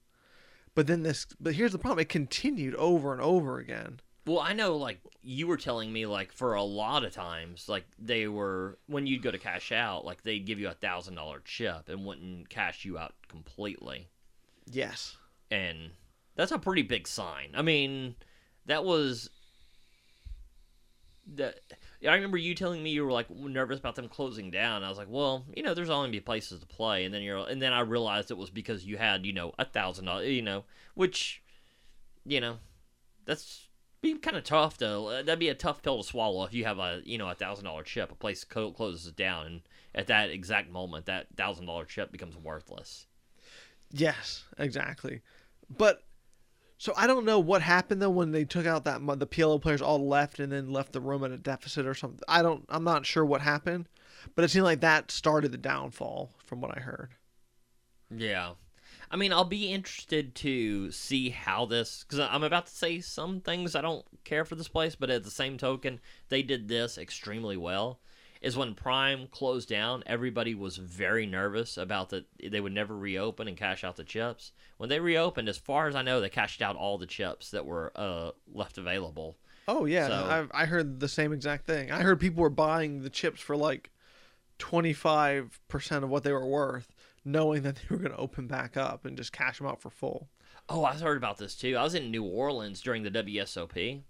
But then this, but here's the problem, it continued over and over again. Well, I know, like, you were telling me, like, for a lot of times, like, they were, when you'd go to cash out, like, they'd give you a one thousand dollar chip and wouldn't cash you out completely. Yes. And that's a pretty big sign. I mean, that was, that, I remember you telling me you were, like, nervous about them closing down. I was like, well, you know, there's only be places to play. And then you're, and then I realized it was because you had, you know, one thousand dollars, you know, which, you know, that's, be kind of tough though. That'd be a tough pill to swallow if you have a you know a thousand dollar chip. A place co- closes it down, and at that exact moment, that thousand dollar chip becomes worthless. Yes, exactly. But so I don't know what happened though when they took out that the P L O players all left and then left the room at a deficit or something. I don't. I'm not sure what happened, but it seemed like that started the downfall from what I heard. Yeah. I mean, I'll be interested to see how this, because I'm about to say some things I don't care for this place, but at the same token, they did this extremely well, is when Prime closed down, everybody was very nervous about that they would never reopen and cash out the chips. When they reopened, as far as I know, they cashed out all the chips that were uh, left available. Oh, yeah. So, I, I heard the same exact thing. I heard people were buying the chips for like twenty-five percent of what they were worth, knowing that they were going to open back up and just cash them out for full. Oh, I heard about this too. I was in New Orleans during the W S O P,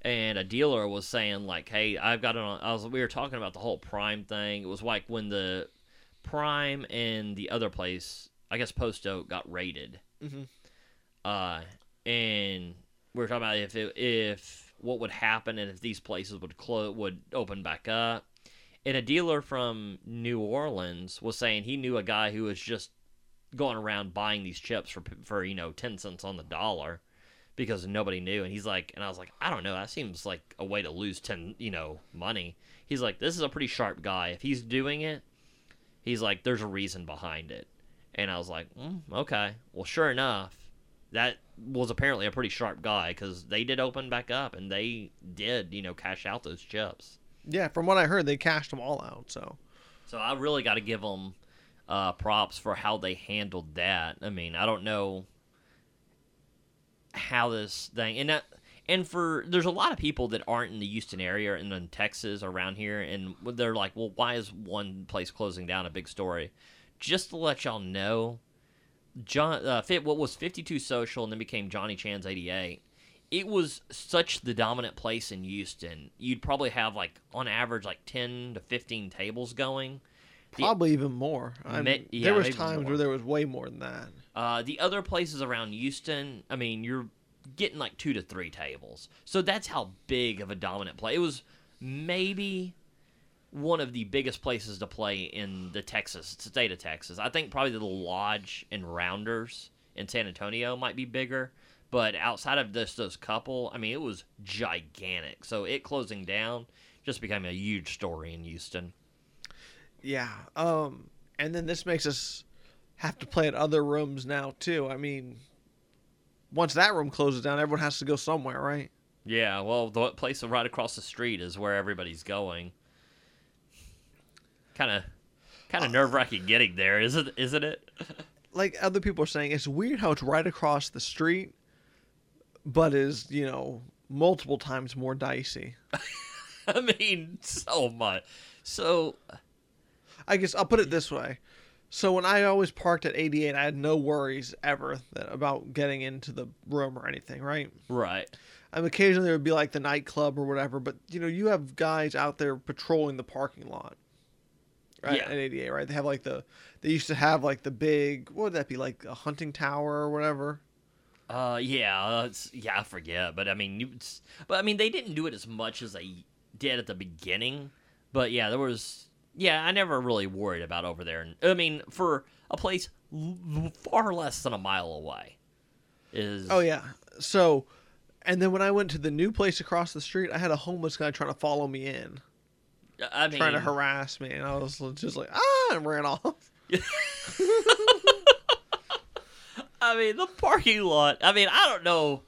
and a dealer was saying like, "Hey, I've got it on." I was we were talking about the whole Prime thing. It was like when the Prime and the other place, I guess Post Oak, got raided, mm-hmm. uh, and we were talking about if it, if what would happen and if these places would close, would open back up. And a dealer from New Orleans was saying he knew a guy who was just going around buying these chips for, for you know, ten cents on the dollar because nobody knew. And he's like, and I was like, I don't know. That seems like a way to lose ten, you know, money. He's like, this is a pretty sharp guy. If he's doing it, he's like, there's a reason behind it. And I was like, mm, okay. Well, sure enough, that was apparently a pretty sharp guy because they did open back up and they did, you know, cash out those chips. Yeah, from what I heard, they cashed them all out. So, so I really got to give them uh, props for how they handled that. I mean, I don't know how this thing and that, and for there's a lot of people that aren't in the Houston area and in Texas around here, and they're like, well, why is one place closing down a big story? Just to let y'all know, John, uh, what was fifty-two Social and then became Johnny Chan's eighty-eight. It was such the dominant place in Houston. You'd probably have, like, on average, like ten to fifteen tables going. The, probably even more. I mean, yeah, there was times where there was way more than that. Uh, the other places around Houston, I mean, you're getting like two to three tables. So that's how big of a dominant play. It was maybe one of the biggest places to play in the Texas, state of Texas. I think probably the Lodge and Rounders in San Antonio might be bigger. But outside of this, those couple, I mean, it was gigantic. So it closing down just became a huge story in Houston. Yeah. Um, and then this makes us have to play at other rooms now too. I mean, once that room closes down, everyone has to go somewhere, right? Yeah, well, the place right across the street is where everybody's going. Kind of kind of uh, nerve-wracking getting there, isn't, isn't it? Like other people are saying, it's weird how it's right across the street, but is, you know, multiple times more dicey. I mean, so much. So, I guess I'll put it this way. So when I always parked at eighty-eight, I had no worries ever that, about getting into the room or anything, right? Right. Um, occasionally there would be like the nightclub or whatever, but you know, you have guys out there patrolling the parking lot, right? Yeah. At eighty-eight, right? They have like the, they used to have like the big, what would that be, like a hunting tower or whatever? Uh, yeah, uh, it's, yeah, I forget, but I mean, it's, but I mean, they didn't do it as much as they did at the beginning, but yeah, there was. Yeah, I never really worried about over there. I mean, for a place far less than a mile away is... Oh, yeah. So, and then when I went to the new place across the street, I had a homeless guy trying to follow me in. I mean... Trying to harass me, and I was just like, ah, and ran off. I mean, the parking lot... I mean, I don't know.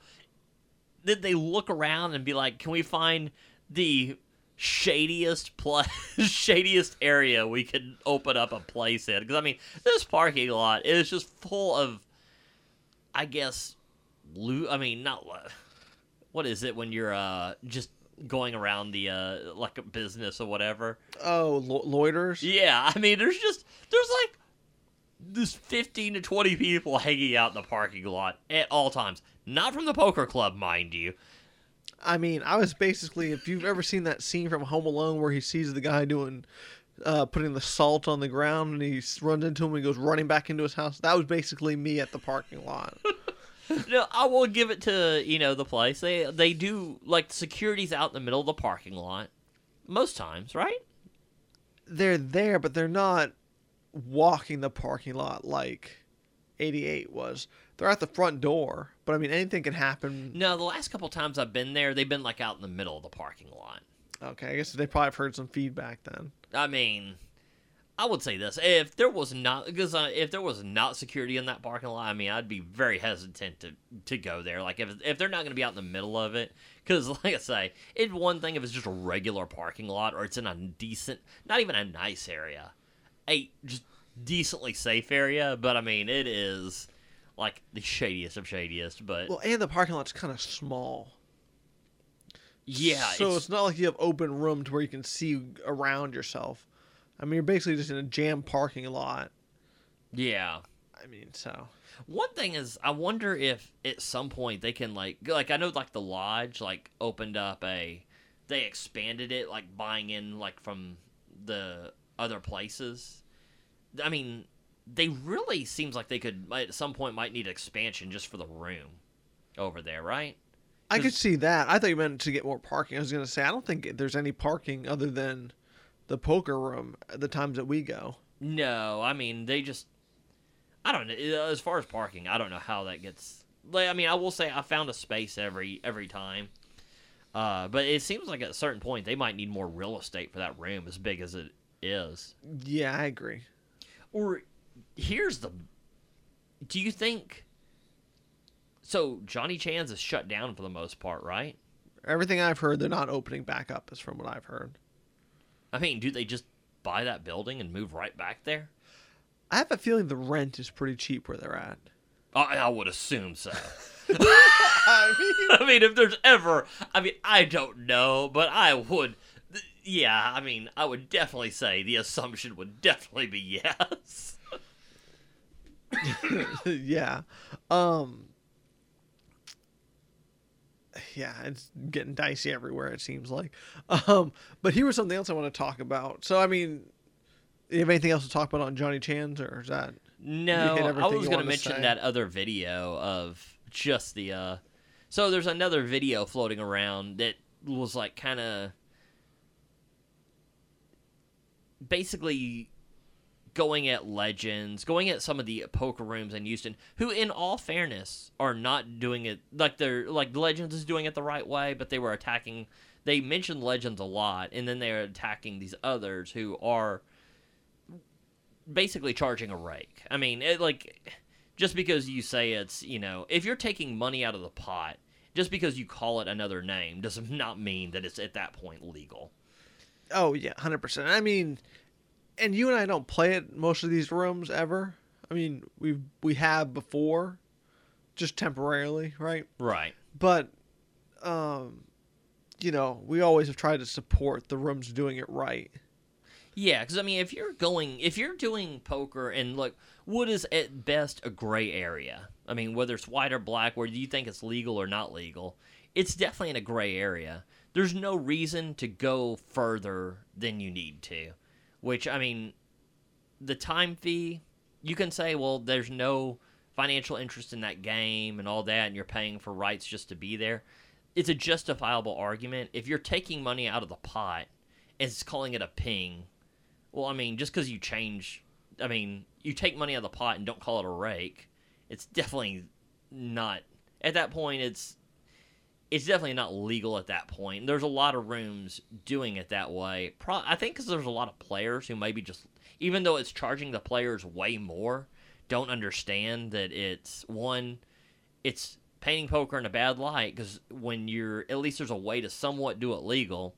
Did they look around and be like, can we find the... shadiest pl- shadiest area we could open up a place in? Because I mean, this parking lot is just full of, I guess, loot. I mean, not lo- what is it when you're uh just going around the uh like a business or whatever? Oh, lo- loiters. Yeah, I mean, there's just there's like this fifteen to twenty people hanging out in the parking lot at all times. Not from the poker club, mind you. I mean, I was basically, if you've ever seen that scene from Home Alone where he sees the guy doing, uh, putting the salt on the ground and he runs into him and he goes running back into his house, that was basically me at the parking lot. No, I will give it to, you know, the place. They they do, like, security's out in the middle of the parking lot most times, right? They're there, but they're not walking the parking lot like eighty-eight was. They're at the front door, but I mean, anything can happen. No, the last couple times I've been there, they've been like out in the middle of the parking lot. Okay, I guess they probably have heard some feedback then. I mean, I would say this: if there was not, because uh, if there was not security in that parking lot, I mean, I'd be very hesitant to, to go there. Like if if they're not going to be out in the middle of it, because like I say, it's one thing if it's just a regular parking lot or it's in a decent, not even a nice area, a just decently safe area. But I mean, it is. Like, the shadiest of shadiest, but... Well, and the parking lot's kind of small. Yeah, So it's... it's not like you have open room to where you can see around yourself. I mean, you're basically just in a jam parking lot. Yeah. I mean, so... One thing is, I wonder if at some point they can, like... Like, I know, like, the Lodge, like, opened up a... They expanded it, like, buying in, like, from the other places. I mean... They really seems like they could, at some point, might need expansion just for the room over there, right? I could see that. I thought you meant to get more parking. I was going to say, I don't think there's any parking other than the poker room at the times that we go. No, I mean, they just, I don't know. As far as parking, I don't know how that gets, like, I mean, I will say I found a space every every time. Uh, but it seems like at a certain point, they might need more real estate for that room as big as it is. Yeah, I agree. Or... Here's the... Do you think... So, Johnny Chan's is shut down for the most part, right? Everything I've heard, they're not opening back up is from what I've heard. I mean, do they just buy that building and move right back there? I have a feeling the rent is pretty cheap where they're at. I, I would assume so. I mean, I mean, if there's ever... I mean, I don't know, but I would... Yeah, I mean, I would definitely say the assumption would definitely be yes. yeah. Um, yeah, it's getting dicey everywhere, it seems like. Um, but here was something else I want to talk about. So, I mean, you have anything else to talk about on Johnny Chan's, or is that... No, I was going to mention say? that other video of just the... Uh, so, there's another video floating around that was, like, kind of... basically... going at Legends, going at some of the poker rooms in Houston, who, in all fairness, are not doing it, like, they're, like, Legends is doing it the right way, but they were attacking, they mentioned Legends a lot, and then they're attacking these others who are, basically charging a rake. I mean, it, like, just because you say it's, you know, if you're taking money out of the pot, just because you call it another name does not mean that it's at that point legal. Oh, yeah, one hundred percent. I mean, and you and I don't play at most of these rooms ever. I mean, we we have before, just temporarily, right? Right. But, um, you know, we always have tried to support the rooms doing it right. Yeah, because, I mean, if you're going, if you're doing poker and, look, what is at best a gray area? I mean, whether it's white or black, whether you think it's legal or not legal, it's definitely in a gray area. There's no reason to go further than you need to, which, I mean, the time fee, you can say, well, there's no financial interest in that game and all that, and you're paying for rights just to be there. It's a justifiable argument. If you're taking money out of the pot and it's calling it a ping, well, I mean, just because you change, I mean, you take money out of the pot and don't call it a rake, it's definitely not, at that point, it's, it's definitely not legal at that point. There's a lot of rooms doing it that way. Pro- I think because there's a lot of players who maybe just, even though it's charging the players way more, don't understand that it's, one, it's painting poker in a bad light, because when you're, at least there's a way to somewhat do it legal,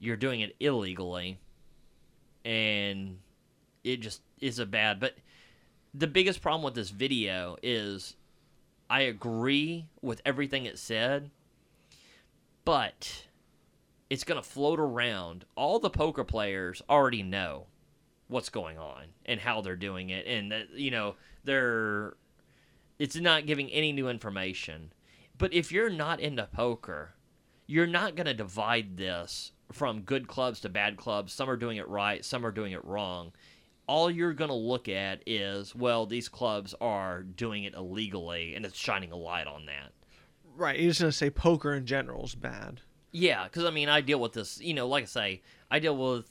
you're doing it illegally, and it just is a bad, but the biggest problem with this video is I agree with everything it said, but it's going to float around. All the poker players already know what's going on and how they're doing it. And, that, you know, they're, it's not giving any new information. But if you're not into poker, you're not going to divide this from good clubs to bad clubs. Some are doing it right. Some are doing it wrong. All you're going to look at is, well, these clubs are doing it illegally, and it's shining a light on that. Right, you're just going to say poker in general is bad. Yeah, because, I mean, I deal with this, you know, like I say, I deal with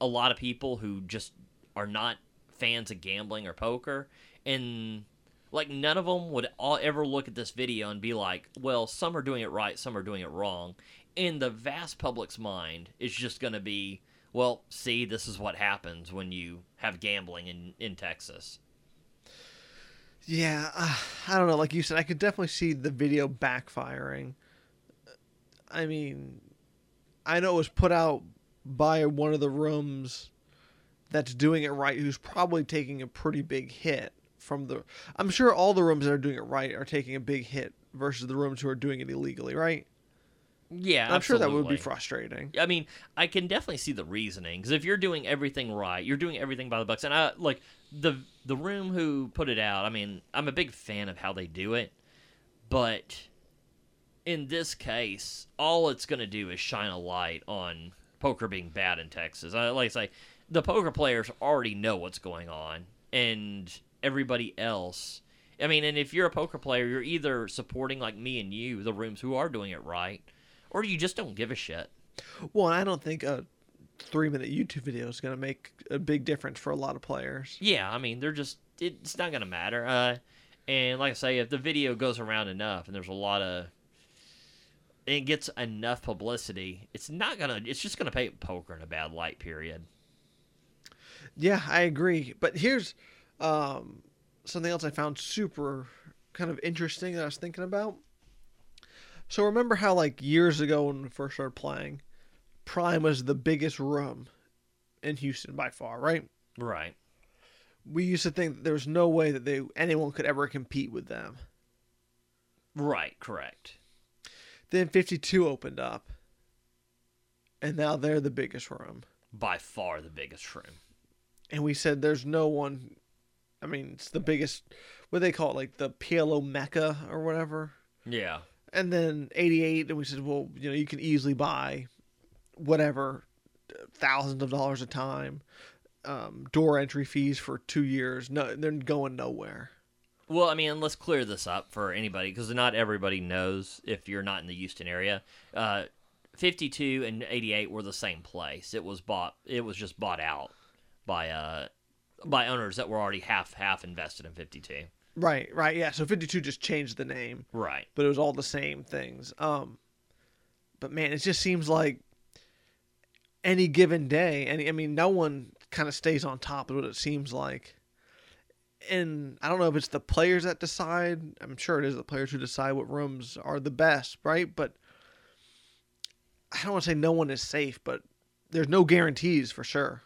a lot of people who just are not fans of gambling or poker, and, like, none of them would all ever look at this video and be like, well, some are doing it right, some are doing it wrong. In the vast public's mind, it's just going to be, well, see, this is what happens when you have gambling in, in Texas. Yeah, uh, I don't know. Like you said, I could definitely see the video backfiring. I mean, I know it was put out by one of the rooms that's doing it right, who's probably taking a pretty big hit from the... I'm sure all the rooms that are doing it right are taking a big hit versus the rooms who are doing it illegally, right? Yeah, I'm absolutely. Sure that would be frustrating. I mean, I can definitely see the reasoning, because if you're doing everything right, you're doing everything by the books. And I like the the room who put it out. I mean, I'm a big fan of how they do it, but in this case, all it's going to do is shine a light on poker being bad in Texas. I, like I say, the poker players already know what's going on, and everybody else. I mean, and if you're a poker player, you're either supporting like me and you, the rooms who are doing it right, or you just don't give a shit. Well, I don't think a three-minute YouTube video is going to make a big difference for a lot of players. Yeah, I mean, they're just... It's not going to matter. Uh, and like I say, if the video goes around enough and there's a lot of... It gets enough publicity, it's not going to... It's just going to paint poker in a bad light, period. Yeah, I agree. But here's um, something else I found super kind of interesting that I was thinking about. So remember how, like, years ago when we first started playing, Prime was the biggest room in Houston by far, right? Right. We used to think that there was no way that they anyone could ever compete with them. Right, correct. Then fifty-two opened up, and now they're the biggest room. By far the biggest room. And we said there's no one, I mean, it's the biggest, what do they call it, like the P L O Mecca or whatever? Yeah. And then eighty-eight, and we said, well, you know, you can easily buy whatever, thousands of dollars a time, um, door entry fees for two years. No, they're going nowhere. Well, I mean, let's clear this up for anybody, because not everybody knows if you're not in the Houston area. Uh, fifty-two and eighty-eight were the same place. It was bought. It was just bought out by uh, by owners that were already half half invested in fifty-two. Right, right, yeah. So fifty-two just changed the name. Right. But it was all the same things. Um, but, man, it just seems like any given day, any, I mean, no one kind of stays on top is what it seems like. And I don't know if it's the players that decide. I'm sure it is the players who decide what rooms are the best, right? But I don't want to say no one is safe, but there's no guarantees for sure.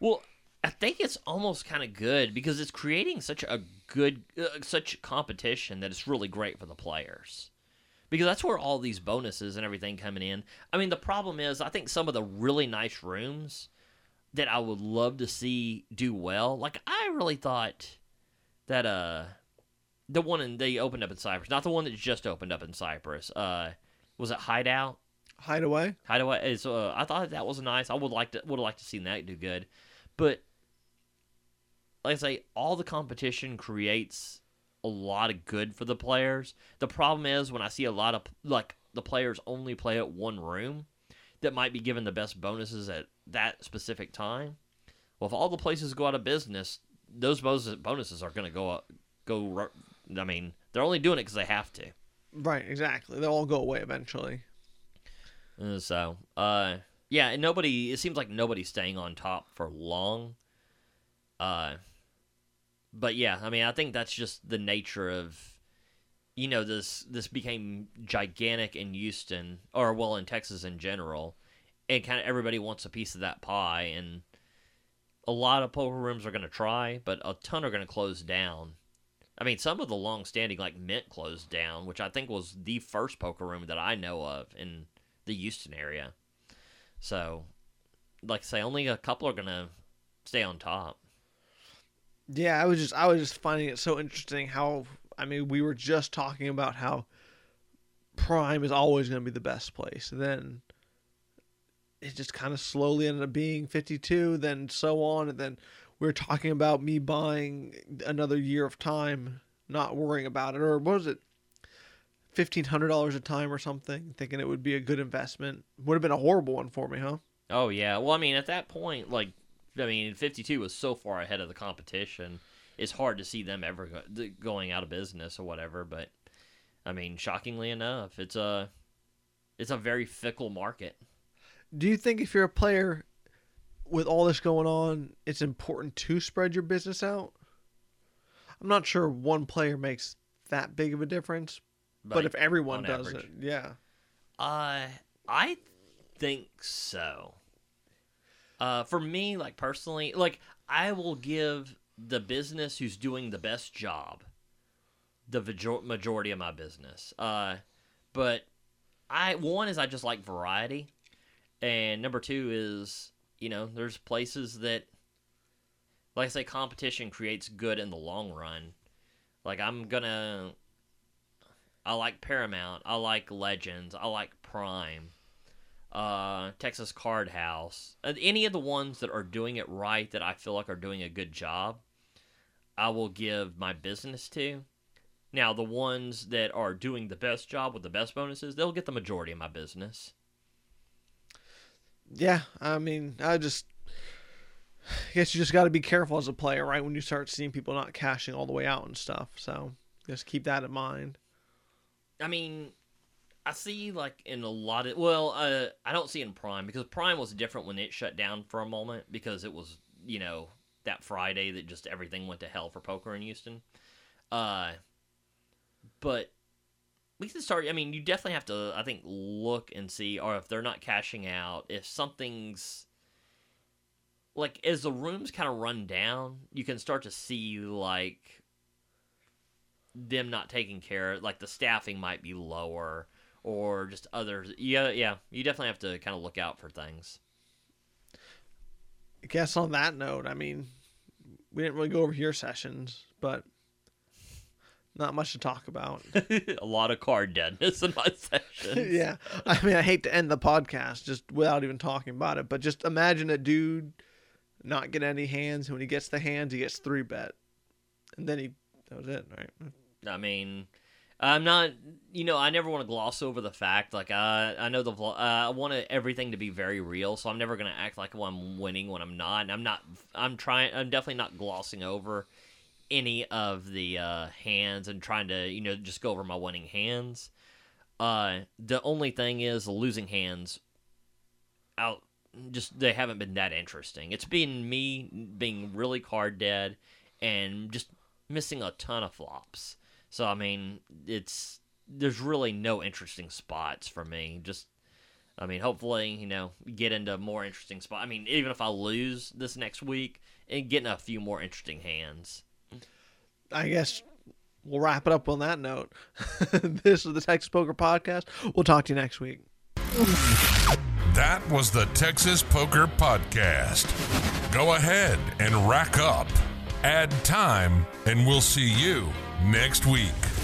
Well, I think it's almost kind of good because it's creating such a good, uh, such competition that it's really great for the players. Because that's where all these bonuses and everything coming in. I mean, the problem is, I think some of the really nice rooms that I would love to see do well. Like, I really thought that uh, the one in, they opened up in Cyprus, not the one that just opened up in Cyprus. Uh, was it Hideout? Hideaway. Hideaway. Is, uh, I thought that was nice. I would like to would have liked to see that do good, but like I say, all the competition creates a lot of good for the players. The problem is when I see a lot of like the players only play at one room that might be given the best bonuses at that specific time. Well, if all the places go out of business, those bonuses are going to go up. Go. I mean, they're only doing it because they have to. Right. Exactly. They'll all go away eventually. So, uh, yeah, and nobody, it seems like nobody's staying on top for long. Uh, but yeah, I mean, I think that's just the nature of, you know, this, this became gigantic in Houston, or well, in Texas in general, and kind of everybody wants a piece of that pie, and a lot of poker rooms are going to try, but a ton are going to close down. I mean, some of the long-standing, like Mint closed down, which I think was the first poker room that I know of in the Houston area. So, like I say, only a couple are going to stay on top. Yeah, I was just I was just finding it so interesting how, I mean, we were just talking about how Prime is always going to be the best place. And then it just kind of slowly ended up being fifty-two, then so on. And then we were talking about me buying another year of time, not worrying about it. Or what was it? fifteen hundred dollars a time or something, thinking it would be a good investment. Would have been a horrible one for me, huh? Oh, yeah. Well, I mean, at that point, like, I mean, fifty-two was so far ahead of the competition, it's hard to see them ever go- going out of business or whatever. But, I mean, shockingly enough, it's a, it's a very fickle market. Do you think if you're a player with all this going on, it's important to spread your business out? I'm not sure one player makes that big of a difference, But, but if everyone does average. it, yeah. Uh, I think so. Uh, for me, like personally, like I will give the business who's doing the best job the major- majority of my business. Uh, but I one is I just like variety, and number two is, you know, there's places that, like I say, competition creates good in the long run. Like I'm gonna. I like Paramount. I like Legends. I like Prime. Uh, Texas Card House. Any of the ones that are doing it right that I feel like are doing a good job, I will give my business to. Now, the ones that are doing the best job with the best bonuses, they'll get the majority of my business. Yeah, I mean, I just... I guess you just got to be careful as a player, right? When you start seeing people not cashing all the way out and stuff. So, just keep that in mind. I mean, I see, like, in a lot of... Well, uh, I don't see in Prime, because Prime was different when it shut down for a moment, because it was, you know, that Friday that just everything went to hell for poker in Houston. Uh, but we can start... I mean, you definitely have to, I think, look and see, or if they're not cashing out, if something's... Like, as the rooms kind of run down, you can start to see, like... them not taking care, like the staffing might be lower, or just others. Yeah, yeah, you definitely have to kind of look out for things. I guess on that note, I mean, we didn't really go over your sessions, but not much to talk about. A lot of card deadness in my sessions. Yeah, I mean, I hate to end the podcast just without even talking about it, but just imagine a dude not get any hands, and when he gets the hands, he gets three bet, and then he that was it, right? I mean, I'm not, you know, I never want to gloss over the fact, like, I, I know the vlog, uh, I want everything to be very real, so I'm never going to act like, well, I'm winning when I'm not, and I'm not, I'm trying, I'm definitely not glossing over any of the uh, hands and trying to, you know, just go over my winning hands. Uh, the only thing is losing hands out just they haven't been that interesting. It's been me being really card dead and just missing a ton of flops. So, I mean, it's there's really no interesting spots for me. Just, I mean, hopefully, you know, get into more interesting spots. I mean, even if I lose this next week, and getting a few more interesting hands. I guess we'll wrap it up on that note. This is the Texas Poker Podcast. We'll talk to you next week. That was the Texas Poker Podcast. Go ahead and rack up, add time, and we'll see you next week.